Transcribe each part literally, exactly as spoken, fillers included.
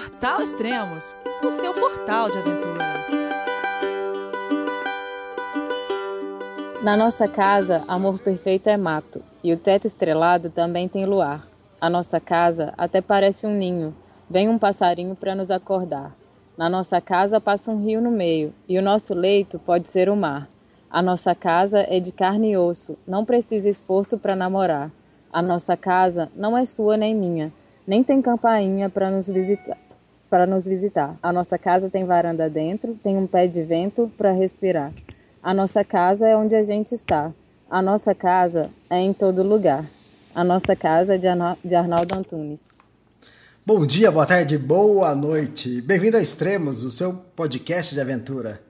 Portal Extremos, o seu portal de aventura. Na nossa casa, amor perfeito é mato, e o teto estrelado também tem luar. A nossa casa até parece um ninho, vem um passarinho para nos acordar. Na nossa casa passa um rio no meio, e o nosso leito pode ser o mar. A nossa casa é de carne e osso, não precisa esforço para namorar. A nossa casa não é sua nem minha, nem tem campainha para nos visitar. Para nos visitar. A nossa casa tem varanda dentro, tem um pé de vento para respirar. A nossa casa é onde a gente está. A nossa casa é em todo lugar. A nossa casa é de, Arna- de Arnaldo Antunes. Bom dia, boa tarde, boa noite. Bem-vindo a Extremos, o seu podcast de aventura.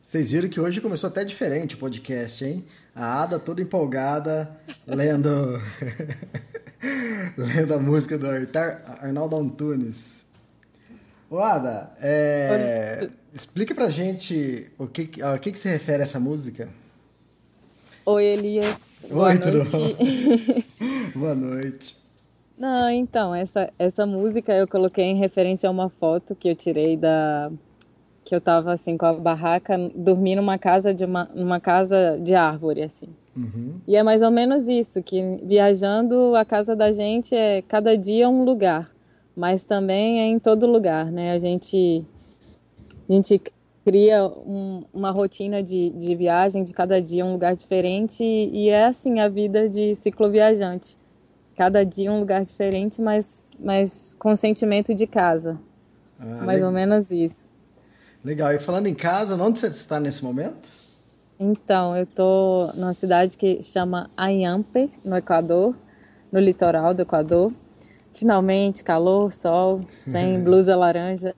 Vocês viram que hoje começou até diferente o podcast, hein? A Ada toda empolgada, lendo, lendo a música do Arnaldo Antunes. Ô, Ada, é... explica pra gente o que, a que, que se refere essa música. Oi, Elias. Boa Oi, noite. Boa noite. Não, então, essa, essa música eu coloquei em referência a uma foto que eu tirei da... que eu tava, assim, com a barraca, dormi numa casa de, uma, numa casa de árvore, assim. Uhum. E é mais ou menos isso, que viajando, a casa da gente é cada dia um lugar, mas também é em todo lugar, né? A gente, a gente cria um, uma rotina de, de viagem, de cada dia um lugar diferente, e, e é assim a vida de cicloviajante. Cada dia um lugar diferente, mas, mas com sentimento de casa. Ah, mais legal. Ou menos isso. Legal, e falando em casa, onde você está nesse momento? Então, eu estou numa cidade que chama Ayampe, no Equador, no litoral do Equador. Finalmente, calor, sol, sem blusa laranja.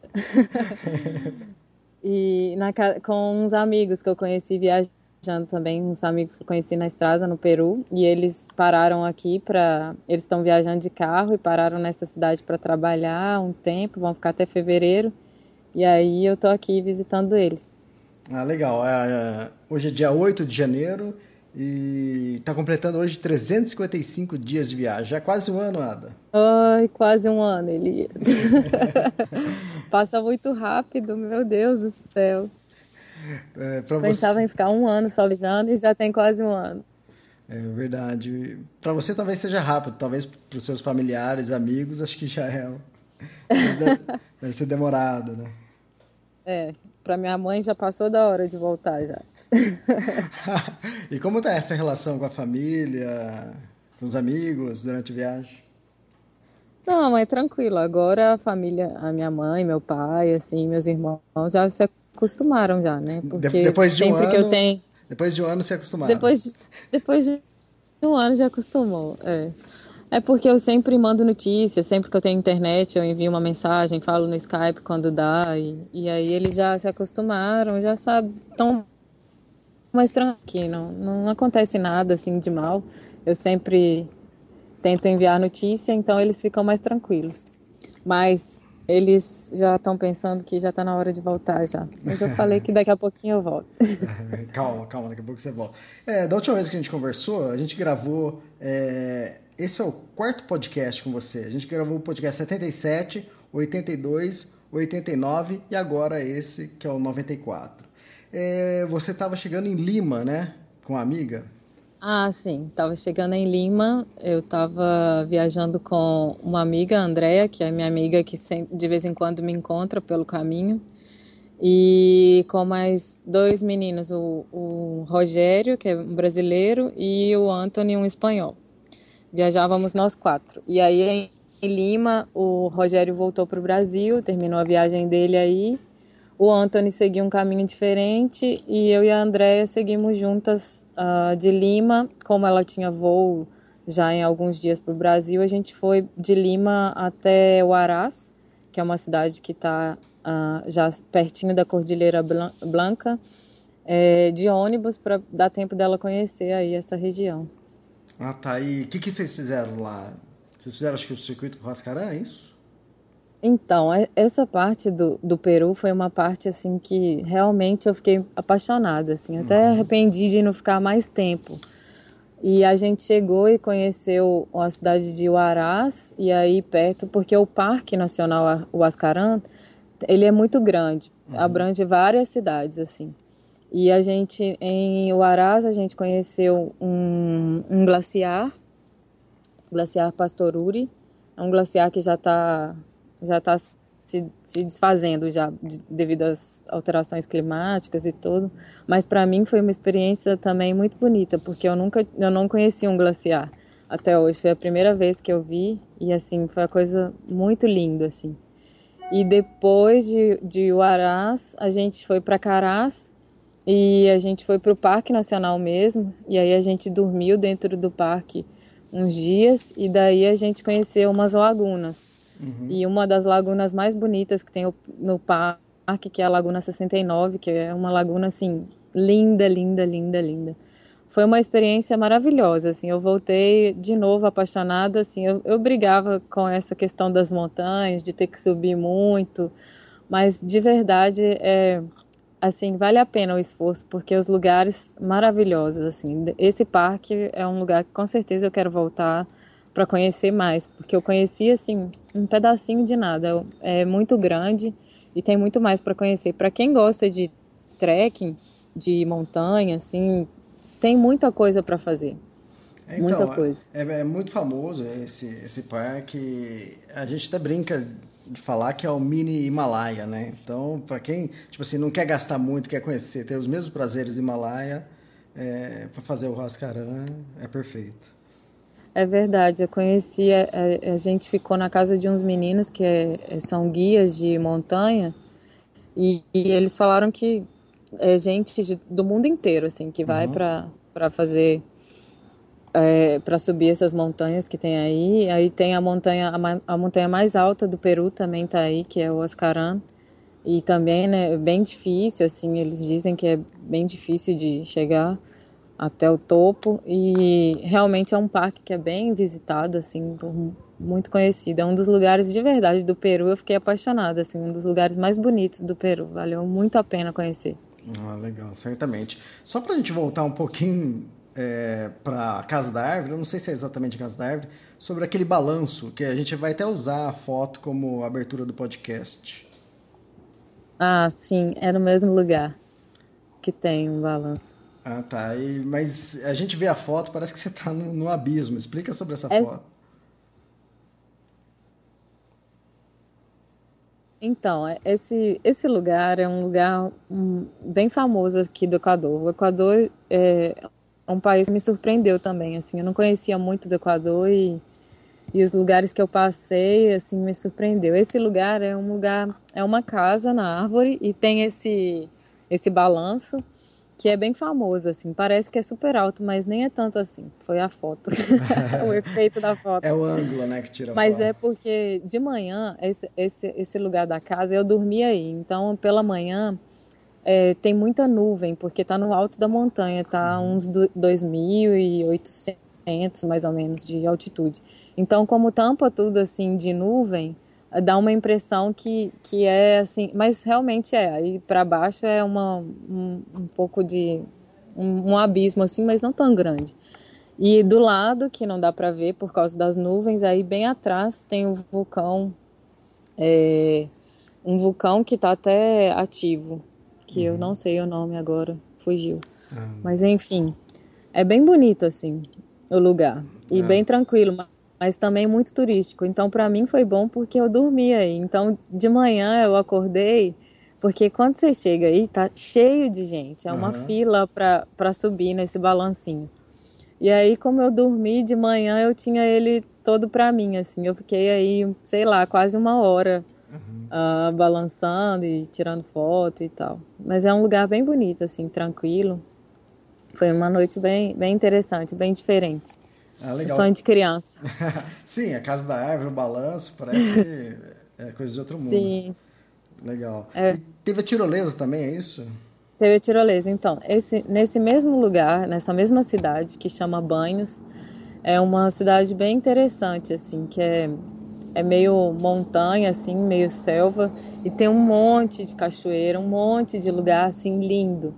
E na, com uns amigos que eu conheci viajando também, uns amigos que eu conheci na estrada no Peru. E eles pararam aqui para... Eles estão viajando de carro e pararam nessa cidade para trabalhar um tempo, vão ficar até fevereiro. E aí eu tô aqui visitando eles. Ah, legal. É, hoje é dia oito de janeiro e tá completando hoje trezentos e cinquenta e cinco dias de viagem. Já é quase um ano, Ada. Ai, quase um ano, Elias. Passa muito rápido, meu Deus do céu. É, pra Pensava você... em ficar um ano só viajando e já tem quase um ano. É verdade. Para você talvez seja rápido, talvez para os seus familiares, amigos, acho que já é... Deve, deve ser demorado, né? É, pra minha mãe já passou da hora de voltar já. E como tá essa relação com a família, com os amigos durante a viagem? Não, é tranquilo. Agora a família, a minha mãe, meu pai, assim, meus irmãos já se acostumaram já, né? Porque de, depois de um ano, que eu tenho... depois de um ano se acostumaram. Depois, depois de um ano já acostumou, é. É porque eu sempre mando notícias, sempre que eu tenho internet eu envio uma mensagem, falo no Skype quando dá, e, e aí eles já se acostumaram, já sabem, estão mais tranquilos, não, não acontece nada assim de mal, eu sempre tento enviar notícia, então eles ficam mais tranquilos, mas eles já estão pensando que já está na hora de voltar já, mas eu falei que daqui a pouquinho eu volto. Calma, calma, daqui a pouco você volta. É, da última vez que a gente conversou, a gente gravou... É... Esse é o quarto podcast com você. A gente gravou o podcast setenta e sete, oitenta e dois, oitenta e nove e agora esse que é o noventa e quatro. É, você estava chegando em Lima, né? Com a amiga? Ah, sim. Estava chegando em Lima. Eu estava viajando com uma amiga, a Andrea, que é minha amiga que de vez em quando me encontra pelo caminho. E com mais dois meninos, o, o Rogério, que é um brasileiro, e o Anthony, um espanhol. Viajávamos nós quatro. E aí, em Lima, o Rogério voltou para o Brasil, terminou a viagem dele aí. O Anthony seguiu um caminho diferente e eu e a Andrea seguimos juntas uh, de Lima. Como ela tinha voo já em alguns dias para o Brasil, a gente foi de Lima até Huaraz, que é uma cidade que está uh, já pertinho da Cordilheira Blanca, é, de ônibus para dar tempo dela conhecer aí essa região. Ah, tá. E o que, que vocês fizeram lá? Vocês fizeram, acho que o Circuito Huascarán, é isso? Então, essa parte do, do Peru foi uma parte, assim, que realmente eu fiquei apaixonada, assim. Até uhum. arrependi de não ficar mais tempo. E a gente chegou e conheceu a cidade de Huaraz, e aí perto, porque o Parque Nacional Huascarán, ele é muito grande, uhum. abrange várias cidades, assim. E a gente, em Huaraz, a gente conheceu um, um glaciar, Glaciar Pastoruri, é um glaciar que já está já tá se, se desfazendo já, de, devido às alterações climáticas e tudo. Mas para mim foi uma experiência também muito bonita, porque eu nunca, eu não conhecia um glaciar até hoje. Foi a primeira vez que eu vi e assim foi uma coisa muito linda assim. E depois de de Huaraz, a gente foi para Caraz e a gente foi para o Parque Nacional mesmo. E aí a gente dormiu dentro do parque uns dias e daí a gente conheceu umas lagunas. Uhum. E uma das lagunas mais bonitas que tem no parque, que é a Laguna sessenta e nove, que é uma laguna, assim, linda, linda, linda, linda. Foi uma experiência maravilhosa, assim, eu voltei de novo apaixonada, assim, eu, eu brigava com essa questão das montanhas, de ter que subir muito, mas de verdade, é, assim, vale a pena o esforço, porque os lugares maravilhosos, assim, esse parque é um lugar que com certeza eu quero voltar para conhecer mais, porque eu conheci assim um pedacinho de nada, é muito grande e tem muito mais para conhecer. Para quem gosta de trekking, de montanha, assim, tem muita coisa para fazer. Então, muita coisa. É, é muito famoso esse esse parque. A gente até brinca de falar que é o mini Himalaia, né? Então, para quem tipo assim não quer gastar muito, quer conhecer, ter os mesmos prazeres do Himalaia, é, para fazer o Huascarán é perfeito. É verdade, eu conheci, a, a gente ficou na casa de uns meninos que é, são guias de montanha e, e eles falaram que é gente de, do mundo inteiro, assim, que vai uhum. para para fazer, é, para subir essas montanhas que tem aí. Aí tem a montanha, a, a montanha mais alta do Peru também tá aí, que é o Ascarán, e também, né, é bem difícil, assim, eles dizem que é bem difícil de chegar até o topo, e realmente é um parque que é bem visitado, assim, muito conhecido. É um dos lugares de verdade do Peru, eu fiquei apaixonada, assim, um dos lugares mais bonitos do Peru, valeu muito a pena conhecer. Ah, legal, certamente. Só pra gente voltar um pouquinho é, pra Casa da Árvore, eu não sei se é exatamente Casa da Árvore, sobre aquele balanço, que a gente vai até usar a foto como abertura do podcast. Ah, sim, é no mesmo lugar que tem um balanço. Ah, tá. E, mas a gente vê a foto, parece que você está no, no abismo. Explica sobre essa é... foto. Então, esse, esse lugar é um lugar um, bem famoso aqui do Equador. O Equador é um país que me surpreendeu também. Assim, eu não conhecia muito do Equador e, e os lugares que eu passei assim, me surpreendeu. Esse lugar é um lugar, é uma casa na árvore e tem esse, esse balanço, que é bem famoso, assim, parece que é super alto, mas nem é tanto assim, foi a foto, o efeito da foto. É o ângulo, né, que tira a mas foto. Mas é porque de manhã, esse, esse, esse lugar da casa, eu dormi aí, então pela manhã é, tem muita nuvem, porque tá no alto da montanha, tá uns dois mil e oitocentos mais ou menos de altitude, então como tampa tudo assim de nuvem, dá uma impressão que, que é assim, mas realmente é, aí para baixo é uma, um, um pouco de, um, um abismo assim, mas não tão grande. E do lado, que não dá para ver por causa das nuvens, aí bem atrás tem um vulcão, é, um vulcão que está até ativo, que uhum. eu não sei o nome agora, fugiu. Uhum. Mas enfim, é bem bonito assim, o lugar, e uhum. bem tranquilo, mas também muito turístico, então para mim foi bom porque eu dormia aí, então de manhã eu acordei, porque quando você chega aí tá cheio de gente, é uma uhum. fila para para subir nesse balancinho, e aí como eu dormi de manhã eu tinha ele todo para mim, assim, eu fiquei aí, sei lá, quase uma hora uhum. uh, balançando e tirando foto e tal, mas é um lugar bem bonito, assim, tranquilo, foi uma noite bem, bem interessante, bem diferente. Ah, legal. Sonho de criança. Sim, a Casa da Árvore, o balanço, parece é coisa de outro mundo. Sim. Legal. É. Teve a tirolesa também, é isso? Teve a tirolesa. Então, esse, nesse mesmo lugar, nessa mesma cidade, que chama Banhos, é uma cidade bem interessante, assim, que é, é meio montanha, assim, meio selva, e tem um monte de cachoeira, um monte de lugar, assim, lindo.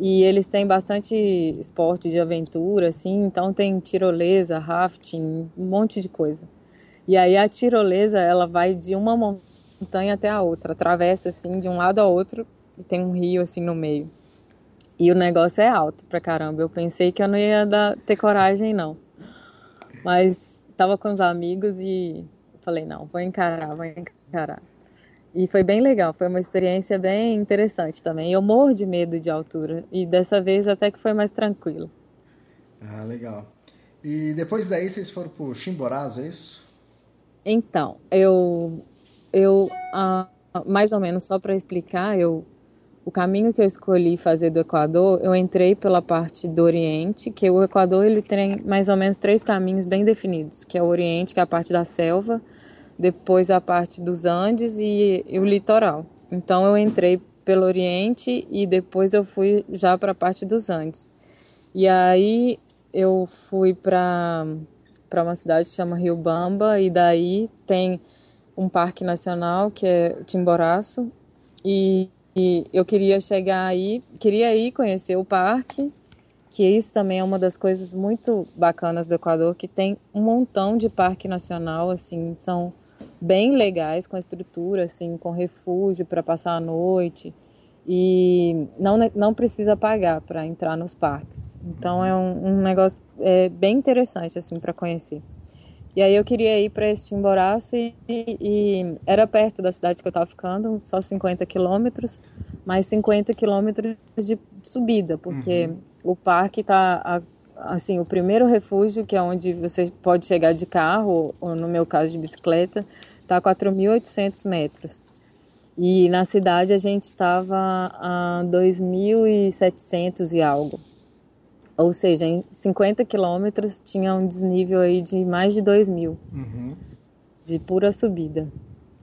E eles têm bastante esporte de aventura, assim, então tem tirolesa, rafting, um monte de coisa. E aí a tirolesa, ela vai de uma montanha até a outra, atravessa, assim, de um lado ao outro, e tem um rio, assim, no meio. E o negócio é alto pra caramba, eu pensei que eu não ia dar, ter coragem, não. Mas estava com os amigos e falei, não, vou encarar, vou encarar. E foi bem legal, foi uma experiência bem interessante também. Eu morro de medo de altura e dessa vez até que foi mais tranquilo. Ah, legal. E depois daí vocês foram pro Chimborazo, é isso? Então, eu, eu ah, mais ou menos só para explicar, eu, o caminho que eu escolhi fazer do Equador, eu entrei pela parte do Oriente, que o Equador ele tem mais ou menos três caminhos bem definidos, que é o Oriente, que é a parte da selva, depois a parte dos Andes e, e o litoral. Então eu entrei pelo Oriente e depois eu fui já para a parte dos Andes. E aí eu fui para para uma cidade que chama Riobamba e daí tem um parque nacional que é o Chimborazo e, e eu queria chegar aí, queria ir conhecer o parque, que isso também é uma das coisas muito bacanas do Equador, que tem um montão de parque nacional, assim, são bem legais, com a estrutura, assim, com refúgio para passar a noite e não, não precisa pagar para entrar nos parques. Então é um, um negócio é, bem interessante assim, para conhecer. E aí eu queria ir para esse Chimborazo e, e era perto da cidade que eu estava ficando, só cinquenta quilômetros, mais cinquenta quilômetros de subida, porque uhum. o parque está... Assim, o primeiro refúgio, que é onde você pode chegar de carro, ou no meu caso de bicicleta, está a quatro mil e oitocentos metros. E na cidade a gente estava a dois mil e setecentos e algo. Ou seja, em cinquenta quilômetros tinha um desnível aí de mais de dois mil, uhum. de pura subida.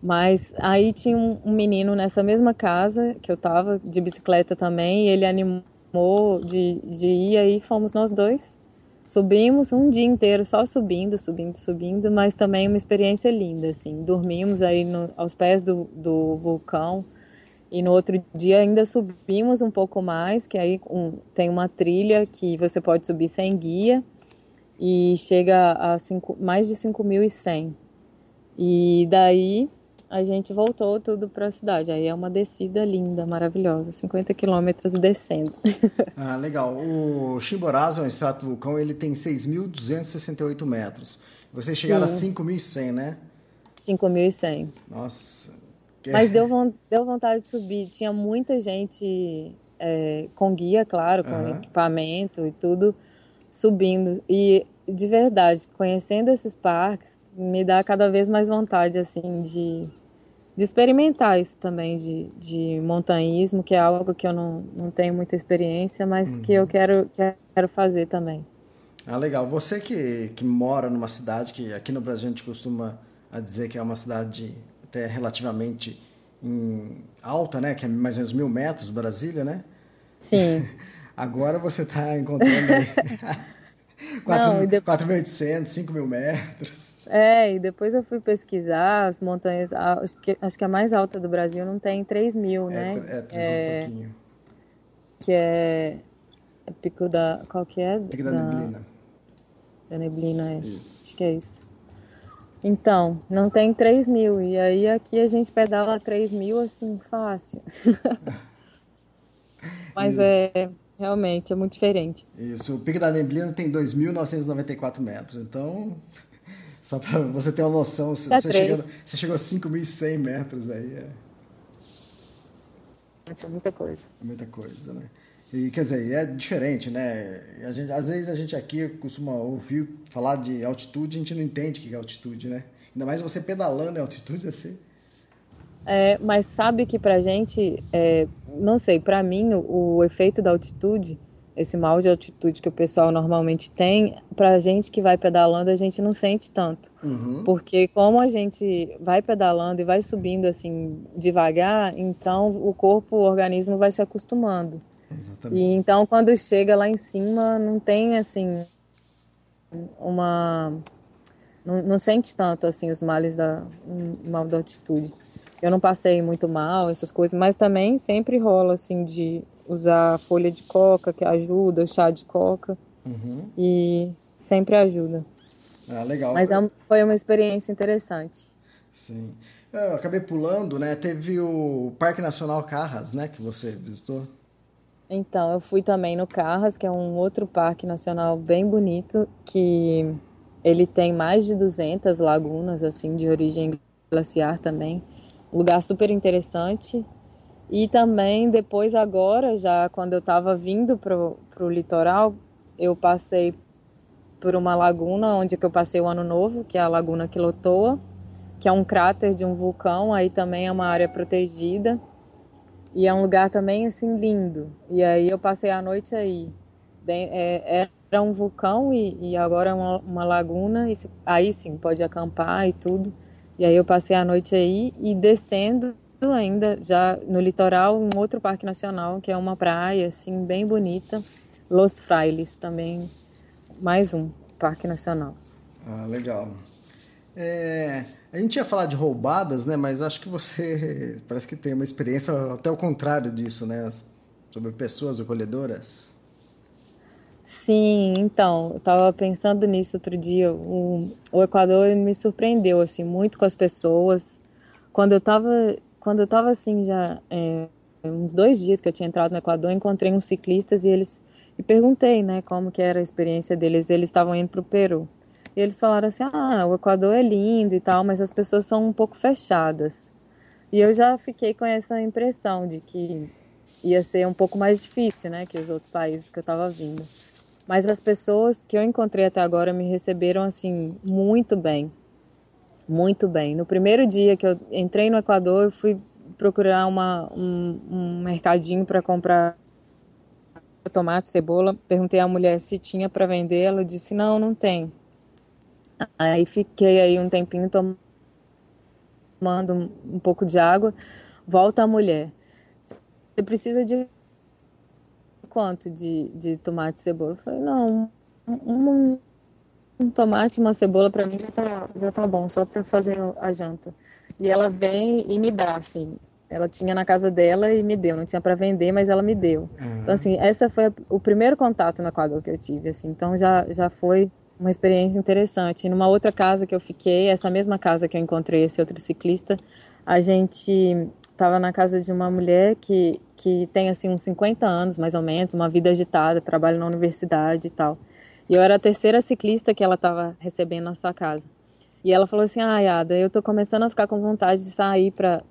Mas aí tinha um, um menino nessa mesma casa que eu estava, de bicicleta também, e ele animou De, de ir, aí fomos nós dois, subimos um dia inteiro só subindo, subindo, subindo, mas também uma experiência linda, assim, dormimos aí no, aos pés do, do vulcão e no outro dia ainda subimos um pouco mais, que aí um, tem uma trilha que você pode subir sem guia e chega a cinco, mais de cinco mil e cem, e daí a gente voltou tudo para a cidade. Aí é uma descida linda, maravilhosa, cinquenta quilômetros descendo. Ah, legal. O Chimborazo, um extrato vulcão, ele tem seis mil duzentos e sessenta e oito metros. Vocês chegaram Sim. a cinco mil e cem, né? cinco mil e cem. Nossa. Que... Mas deu, deu vontade de subir. Tinha muita gente é, com guia, claro, com uhum. equipamento e tudo, subindo. E... de verdade, conhecendo esses parques, me dá cada vez mais vontade, assim, de, de experimentar isso também, de, de montanhismo, que é algo que eu não, não tenho muita experiência, mas uhum. que eu quero, quero fazer também. Ah, legal. Você que, que mora numa cidade que aqui no Brasil a gente costuma a dizer que é uma cidade até relativamente em alta, né, que é mais ou menos mil metros, Brasília, né? Sim. Agora você está encontrando aí... quatro mil e oitocentos, cinco mil metros. É, e depois eu fui pesquisar as montanhas, acho que, acho que a mais alta do Brasil não tem três mil, é, né? É, três mil e pouquinho. Que é, é Pico da... Qual que é? Pico da, da Neblina. Da Neblina, é. Isso. Acho que é isso. Então, não tem três mil, e aí aqui a gente pedala três mil, assim, fácil. Mas é... Realmente, é muito diferente. Isso, o Pico da Neblina tem dois mil novecentos e noventa e quatro metros, então, só para você ter uma noção, você, você, chegou, você chegou a cinco mil e cem metros aí. É, é muita coisa. É muita coisa, né? E, quer dizer, é diferente, né? A gente, às vezes a gente aqui costuma ouvir falar de altitude, a gente não entende o que é altitude, né? Ainda mais você pedalando em altitude, assim... É, mas sabe que pra gente, é, não sei, pra mim o, o efeito da altitude, esse mal de altitude que o pessoal normalmente tem, pra gente que vai pedalando a gente não sente tanto, uhum. porque como a gente vai pedalando e vai subindo assim devagar, então o corpo, o organismo vai se acostumando. Exatamente. E então quando chega lá em cima não tem assim uma, não, não sente tanto assim os males da, um, mal da altitude. Eu não passei muito mal, essas coisas, mas também sempre rola, assim, de usar folha de coca, que ajuda, chá de coca, uhum. E sempre ajuda. Ah, legal. Mas é um, foi uma experiência interessante. Sim. Eu acabei pulando, né? Teve o Parque Nacional Carras, né? Que você visitou. Então, eu fui também no Carras, que é um outro parque nacional bem bonito, que ele tem mais de duzentas lagunas, assim, de origem glaciar também. Lugar super interessante. E também, depois agora, já quando eu estava vindo pro, pro litoral, eu passei por uma laguna, onde que eu passei o Ano Novo, que é a Laguna Quilotoa, que é um cráter de um vulcão, aí também é uma área protegida. E é um lugar também, assim, lindo. E aí eu passei a noite aí. Bem, é, era um vulcão e, e agora é uma, uma laguna. E aí sim, pode acampar e tudo. E aí eu passei a noite aí e descendo ainda, já no litoral, um outro parque nacional, que é uma praia, assim, bem bonita. Los Frailes também, mais um parque nacional. Ah, legal. É... A gente ia falar de roubadas, né? Mas acho que você parece que tem uma experiência até o contrário disso, né? Sobre pessoas acolhedoras. Sim, então, eu estava pensando nisso outro dia. O, o Equador me surpreendeu, assim, muito com as pessoas. Quando eu estava, quando eu estava assim, já é, uns dois dias que eu tinha entrado no Equador, encontrei uns ciclistas e eles... E perguntei, né, como que era a experiência deles. Eles estavam indo para o Peru. E eles falaram assim, ah, o Equador é lindo e tal, mas as pessoas são um pouco fechadas. E eu já fiquei com essa impressão de que ia ser um pouco mais difícil, né, que os outros países que eu estava vindo. Mas as pessoas que eu encontrei até agora me receberam, assim, muito bem. Muito bem. No primeiro dia que eu entrei no Equador, eu fui procurar uma, um, um mercadinho para comprar tomate, cebola. Perguntei à mulher se tinha para vender, ela disse, não, não tem. Aí fiquei aí um tempinho tomando um pouco de água. Volta a mulher. Você precisa de quanto de, de tomate e cebola? Eu falei, não, um, um tomate e uma cebola para mim já tá, já tá bom, só para fazer a janta. E ela vem e me dá, assim. Ela tinha na casa dela e me deu. Não tinha para vender, mas ela me deu. Uhum. Então, assim, esse foi o primeiro contato no Equador que eu tive, assim. Então, já, já foi... uma experiência interessante. E numa outra casa que eu fiquei, essa mesma casa que eu encontrei esse outro ciclista, a gente estava na casa de uma mulher que, que tem assim uns cinquenta anos, mais ou menos, uma vida agitada, trabalha na universidade e tal. E eu era a terceira ciclista que ela estava recebendo na sua casa. E ela falou assim, ai, Ada, eu estou começando a ficar com vontade de sair para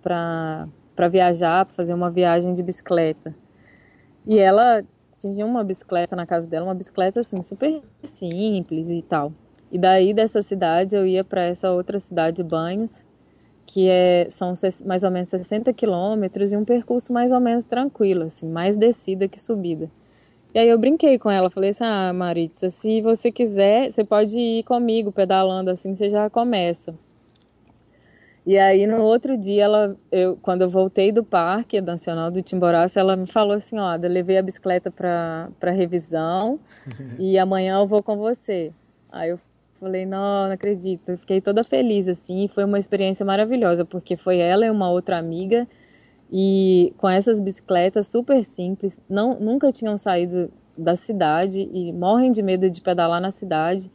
para viajar, para fazer uma viagem de bicicleta. E ela... tinha uma bicicleta na casa dela, uma bicicleta assim super simples e tal. E daí dessa cidade eu ia para essa outra cidade de Banhos, que é, são mais ou menos sessenta quilômetros e um percurso mais ou menos tranquilo, assim, mais descida que subida. E aí eu brinquei com ela, falei assim, ah, Maritza, se você quiser, você pode ir comigo pedalando assim, você já começa. E aí, no outro dia, ela, eu, quando eu voltei do Parque Nacional do Chimborazo, ela me falou assim, ó, eu levei a bicicleta para para revisão e amanhã eu vou com você. Aí eu falei, não, não acredito. Eu fiquei toda feliz, assim, e foi uma experiência maravilhosa, porque foi ela e uma outra amiga, e com essas bicicletas super simples, não, nunca tinham saído da cidade e morrem de medo de pedalar na cidade,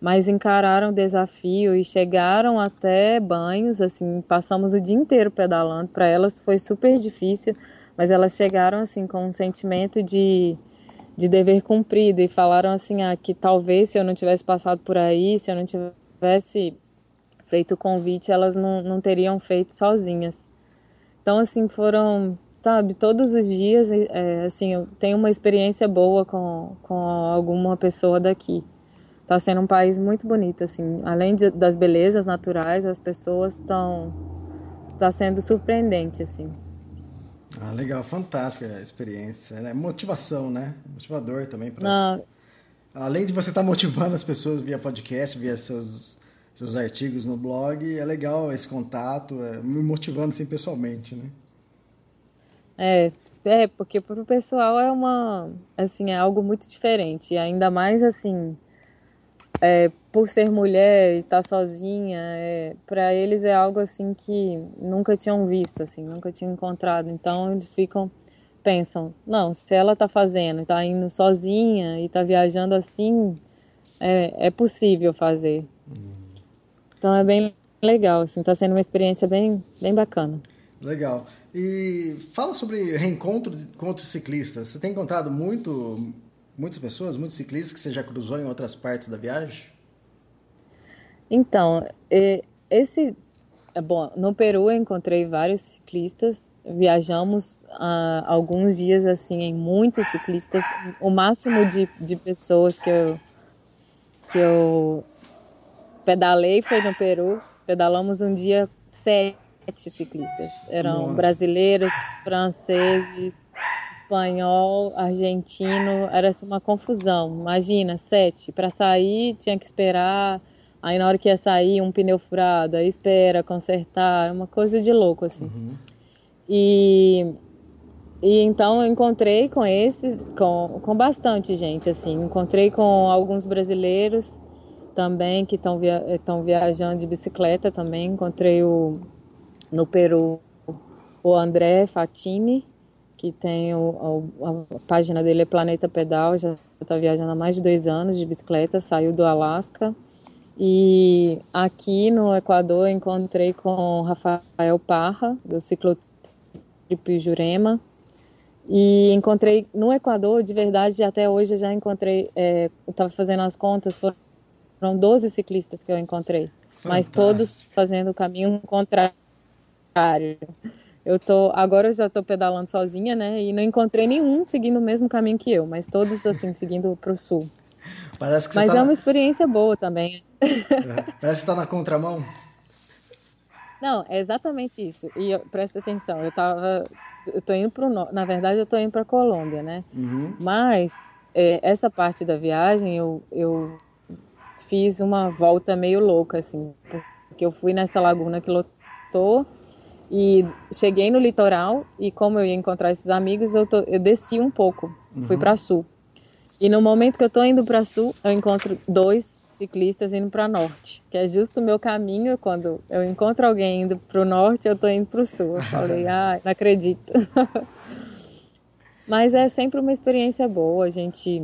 mas encararam o desafio e chegaram até Banhos, assim, passamos o dia inteiro pedalando, para elas foi super difícil, mas elas chegaram, assim, com um sentimento de, de dever cumprido e falaram, assim, ah, que talvez se eu não tivesse passado por aí, se eu não tivesse feito o convite, elas não, não teriam feito sozinhas. Então, assim, foram, sabe, todos os dias, é, assim, eu tenho uma experiência boa com, com alguma pessoa daqui. Está sendo um país muito bonito, assim. Além de, das belezas naturais, as pessoas estão... Está sendo surpreendente, assim. Ah, legal. Fantástica a experiência, né? Motivação, né? Motivador também. Pra... Além de você estar tá motivando as pessoas via podcast, via seus, seus artigos no blog, é legal esse contato, é, me motivando, assim, pessoalmente, né? É... É, porque para o pessoal é uma... Assim, é algo muito diferente. E ainda mais, assim... É, por ser mulher e estar sozinha, é, para eles é algo assim que nunca tinham visto, assim, nunca tinham encontrado. Então eles ficam pensam, não, se ela está fazendo, está indo sozinha e está viajando assim, é, é possível fazer. Uhum. Então é bem legal, assim, está sendo uma experiência bem, bem bacana. Legal. E fala sobre reencontro com outros ciclistas. Você tem encontrado muito, muitas pessoas, muitos ciclistas que você já cruzou em outras partes da viagem? Então, esse... Bom, no Peru eu encontrei vários ciclistas, viajamos ah, alguns dias assim em muitos ciclistas, o máximo de, de pessoas que eu, que eu pedalei foi no Peru, pedalamos um dia sete ciclistas, eram Nossa. brasileiros, franceses, espanhol, argentino, era assim, uma confusão, imagina, sete, para sair tinha que esperar... Aí na hora que ia sair, um pneu furado, aí espera, consertar, é uma coisa de louco, assim. Uhum. E, e então eu encontrei com esses, com, com bastante gente, assim. Encontrei com alguns brasileiros também, que estão via, viajando de bicicleta também. Encontrei o, no Peru o André Fatini, que tem o, a, a página dele é Planeta Pedal, já está viajando há mais de dois anos de bicicleta, saiu do Alasca. E aqui no Equador encontrei com Rafael Parra, do ciclotrip Jurema. E encontrei no Equador, de verdade, até hoje eu já encontrei, é, eu estava fazendo as contas, foram doze ciclistas que eu encontrei. Fantástico. Mas todos fazendo o caminho contrário. Eu tô, agora eu já estou pedalando sozinha, né? E não encontrei nenhum seguindo o mesmo caminho que eu, mas todos assim, seguindo para o sul. Parece que você Mas tá é na... uma experiência boa também. Parece que tá na contramão. Não, é exatamente isso. E eu, presta atenção, eu tava, eu tô indo pro, na verdade eu tô indo para Colômbia, né? Uhum. Mas é, essa parte da viagem eu, eu fiz uma volta meio louca assim, porque eu fui nessa Laguna Quilotoa e cheguei no litoral e como eu ia encontrar esses amigos, eu, tô, eu desci um pouco, uhum. fui para sul. E no momento que eu estou indo para sul, eu encontro dois ciclistas indo para norte, que é justo o meu caminho. Quando eu encontro alguém indo para o norte, eu estou indo para o sul. Eu falei, ah, não acredito. Mas é sempre uma experiência boa, a gente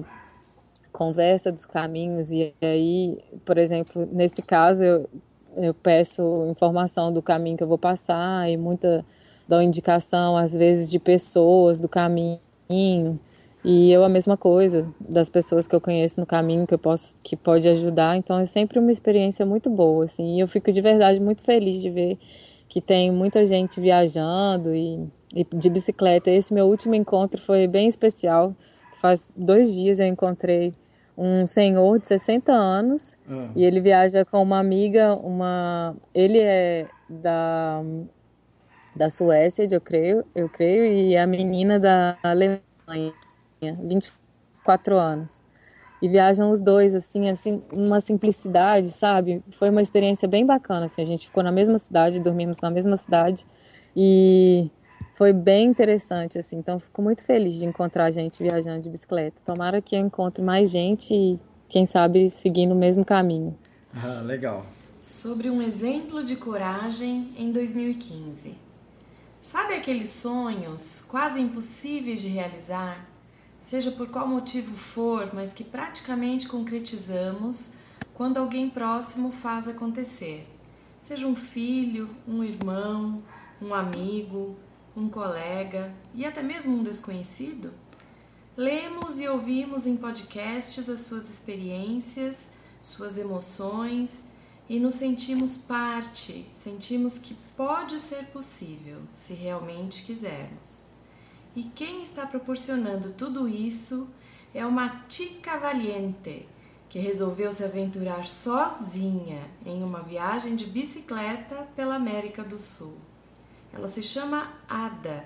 conversa dos caminhos e aí, por exemplo, nesse caso eu, eu peço informação do caminho que eu vou passar e muita, dou indicação às vezes de pessoas do caminho. E eu a mesma coisa, das pessoas que eu conheço no caminho, que eu posso, que pode ajudar. Então é sempre uma experiência muito boa, assim. E eu fico de verdade muito feliz de ver que tem muita gente viajando e, e de bicicleta. Esse meu último encontro foi bem especial. Faz dois dias eu encontrei um senhor de sessenta anos ah. e ele viaja com uma amiga, uma... Ele é da, da Suécia, eu creio, eu creio, e a menina da Alemanha. vinte e quatro anos e viajam os dois assim, assim, uma simplicidade, sabe? Foi uma experiência bem bacana, assim, a gente ficou na mesma cidade, dormimos na mesma cidade e foi bem interessante, assim, então fico muito feliz de encontrar gente viajando de bicicleta. Tomara que eu encontre mais gente e quem sabe seguindo o mesmo caminho. Ah, legal. Sobre um exemplo de coragem em dois mil e quinze. Sabe aqueles sonhos quase impossíveis de realizar? Seja por qual motivo for, mas que praticamente concretizamos quando alguém próximo faz acontecer. Seja um filho, um irmão, um amigo, um colega e até mesmo um desconhecido. Lemos e ouvimos em podcasts as suas experiências, suas emoções e nos sentimos parte, sentimos que pode ser possível, se realmente quisermos. E quem está proporcionando tudo isso é uma chica valiente, que resolveu se aventurar sozinha em uma viagem de bicicleta pela América do Sul. Ela se chama Ada,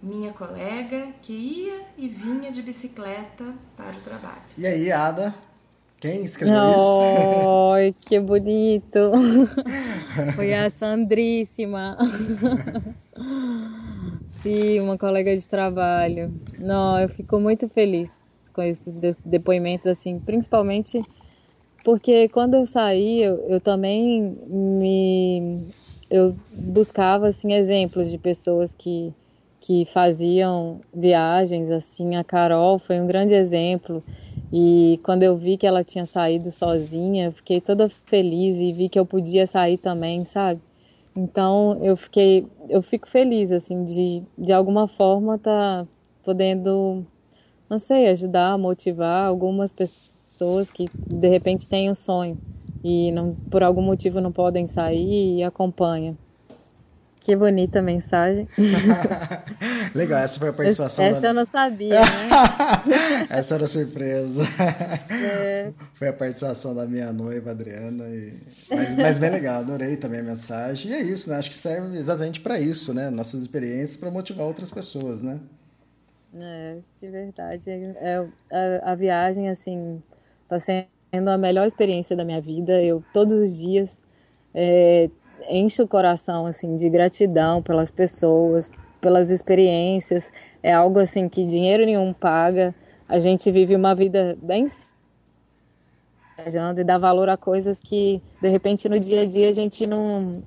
minha colega que ia e vinha de bicicleta para o trabalho. E aí, Ada? Quem escreveu oh, isso? Ai, que bonito! Foi a Sandríssima! Sim, uma colega de trabalho. Não, eu fico muito feliz com esses depoimentos, assim, principalmente porque quando eu saí, eu, eu também me... Eu buscava, assim, exemplos de pessoas que, que faziam viagens assim. A Carol foi um grande exemplo, e quando eu vi que ela tinha saído sozinha, eu fiquei toda feliz e vi que eu podia sair também, sabe? Então eu fiquei, eu fico feliz assim de de alguma forma tá podendo, não sei, ajudar, motivar algumas pessoas que de repente têm um sonho e não, por algum motivo não podem sair, e acompanha. Que bonita mensagem. Legal, essa foi a participação. Essa, essa da... eu não sabia, né? Essa era surpresa. É. Foi a participação da minha noiva, Adriana. E... Mas, mas bem legal, adorei também a mensagem. E é isso, né? Acho que serve exatamente para isso, né? Nossas experiências para motivar outras pessoas, né? É, de verdade. É, a, a viagem, assim, tá sendo a melhor experiência da minha vida. Eu, todos os dias... É, enche o coração, assim, de gratidão pelas pessoas, pelas experiências. É algo, assim, que dinheiro nenhum paga. A gente vive uma vida bem... e dá valor a coisas que, de repente, no dia a dia a gente não,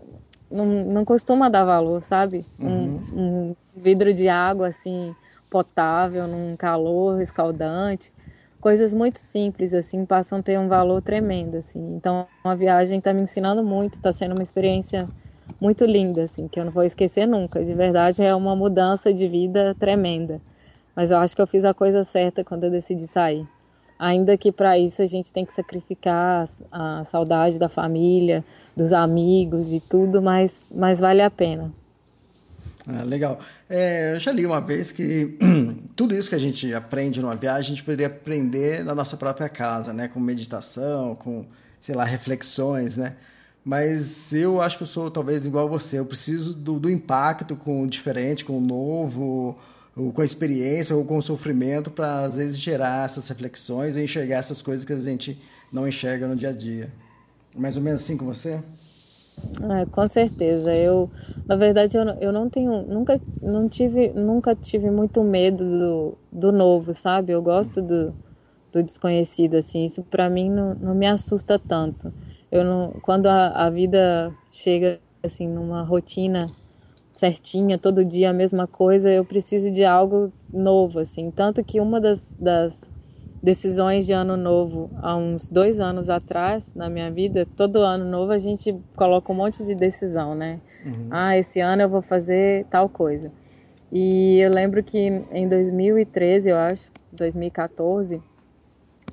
não, não costuma dar valor, sabe? Uhum. Um, um vidro de água, assim, potável, num calor escaldante. Coisas muito simples, assim, passam a ter um valor tremendo, assim. Então, a viagem está me ensinando muito, está sendo uma experiência muito linda, assim, que eu não vou esquecer nunca. De verdade, é uma mudança de vida tremenda. Mas eu acho que eu fiz a coisa certa quando eu decidi sair. Ainda que para isso a gente tem que sacrificar a saudade da família, dos amigos e tudo, mas, mas vale a pena. Ah, legal. É, eu já li uma vez que tudo isso que a gente aprende numa viagem, a gente poderia aprender na nossa própria casa, né? Com meditação, com, sei lá, reflexões, né? Mas eu acho que eu sou talvez igual a você. Eu preciso do, do impacto com o diferente, com o novo, ou com a experiência, ou com o sofrimento, para às vezes gerar essas reflexões e enxergar essas coisas que a gente não enxerga no dia a dia. Mais ou menos assim com você? É, com certeza. Eu, na verdade, eu, eu não tenho, nunca, não tive, nunca tive muito medo do, do novo, sabe? Eu gosto do, do desconhecido, assim. Isso para mim não, não me assusta tanto. Eu não, quando a, a vida chega assim numa rotina certinha, todo dia a mesma coisa, eu preciso de algo novo, assim. Tanto que uma das, das decisões de ano novo, há uns dois anos atrás, na minha vida, todo ano novo a gente coloca um monte de decisão, né? Uhum. Ah, esse ano eu vou fazer tal coisa. E eu lembro que em dois mil e treze, eu acho, dois mil e quatorze,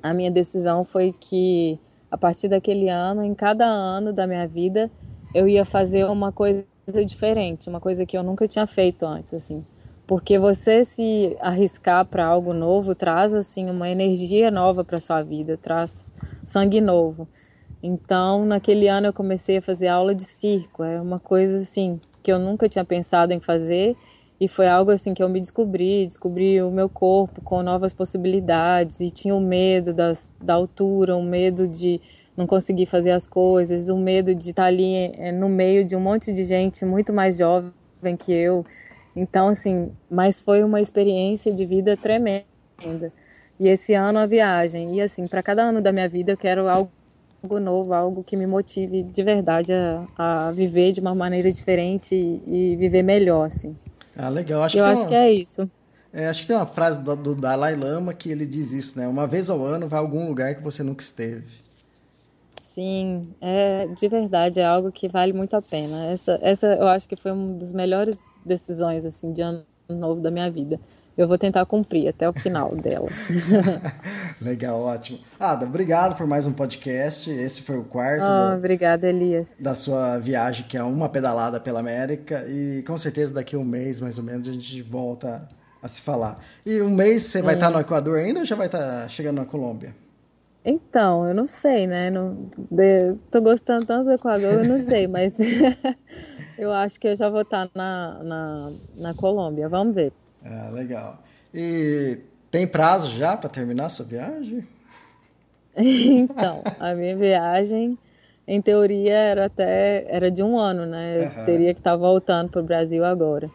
a minha decisão foi que a partir daquele ano, em cada ano da minha vida, eu ia fazer uma coisa diferente, uma coisa que eu nunca tinha feito antes, assim. Porque você se arriscar para algo novo traz, assim, uma energia nova para sua vida, traz sangue novo. Então, naquele ano eu comecei a fazer aula de circo. É uma coisa, assim, que eu nunca tinha pensado em fazer, e foi algo, assim, que eu me descobri, descobri o meu corpo com novas possibilidades, e tinha o medo das, da altura, o medo de não conseguir fazer as coisas, o medo de estar ali no meio de um monte de gente muito mais jovem que eu. Então, assim, mas foi uma experiência de vida tremenda. E esse ano a viagem. E, assim, para cada ano da minha vida eu quero algo novo, algo que me motive de verdade a, a viver de uma maneira diferente e, e viver melhor, assim. Ah, legal. Acho eu que acho uma... que é isso. É, acho que tem uma frase do, do Dalai Lama que ele diz isso, né? Uma vez ao ano vai a algum lugar que você nunca esteve. Sim, é, de verdade, é algo que vale muito a pena. Essa, essa eu acho que foi uma das melhores decisões, assim, de ano novo da minha vida. Eu vou tentar cumprir até o final dela. Legal, ótimo. Ada, obrigado por mais um podcast. Esse foi o quarto. Oh, do, obrigada, Elias. Da sua viagem, que é uma pedalada pela América. E com certeza daqui a um mês, mais ou menos, a gente volta a se falar. E um mês você Sim. vai estar no Equador ainda ou já vai estar chegando na Colômbia? Então, eu não sei, né? Não, de, tô gostando tanto do Equador, eu não sei, mas eu acho que eu já vou estar na, na, na Colômbia, vamos ver. Ah, legal. E tem prazo já para terminar a sua viagem? Então, a minha viagem, em teoria, era até era de um ano, né? Eu uhum. teria que estar voltando para o Brasil agora.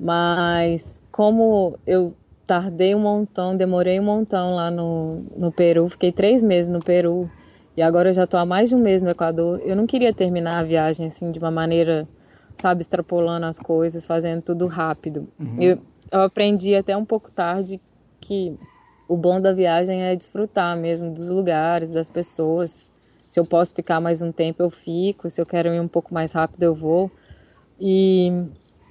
Mas como eu... Tardei um montão, demorei um montão lá no, no Peru, fiquei três meses no Peru e agora eu já estou há mais de um mês no Equador. Eu não queria terminar a viagem assim de uma maneira sabe, extrapolando as coisas, fazendo tudo rápido. Uhum. Eu, eu aprendi até um pouco tarde que o bom da viagem é desfrutar mesmo dos lugares, das pessoas. Se eu posso ficar mais um tempo, eu fico. Se eu quero ir um pouco mais rápido, eu vou. E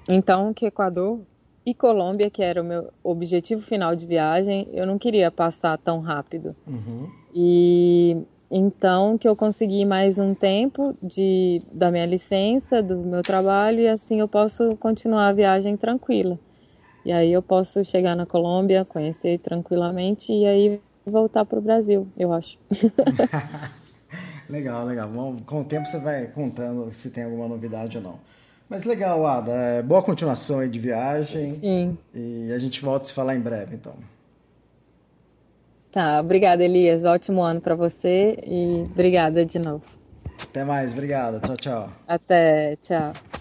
então, que Equador e Colômbia, que era o meu objetivo final de viagem, eu não queria passar tão rápido. Uhum. E então que eu consegui mais um tempo de, da minha licença, do meu trabalho, e assim eu posso continuar a viagem tranquila. E aí eu posso chegar na Colômbia, conhecer tranquilamente e aí voltar para o Brasil, eu acho. Legal, legal. Bom, com o tempo você vai contando se tem alguma novidade ou não. Mas legal, Ada. Boa continuação aí de viagem. Sim. E a gente volta a se falar em breve, então. Tá, obrigada, Elias. Ótimo ano para você e obrigada de novo. Até mais, obrigado. Tchau, tchau. Até, tchau.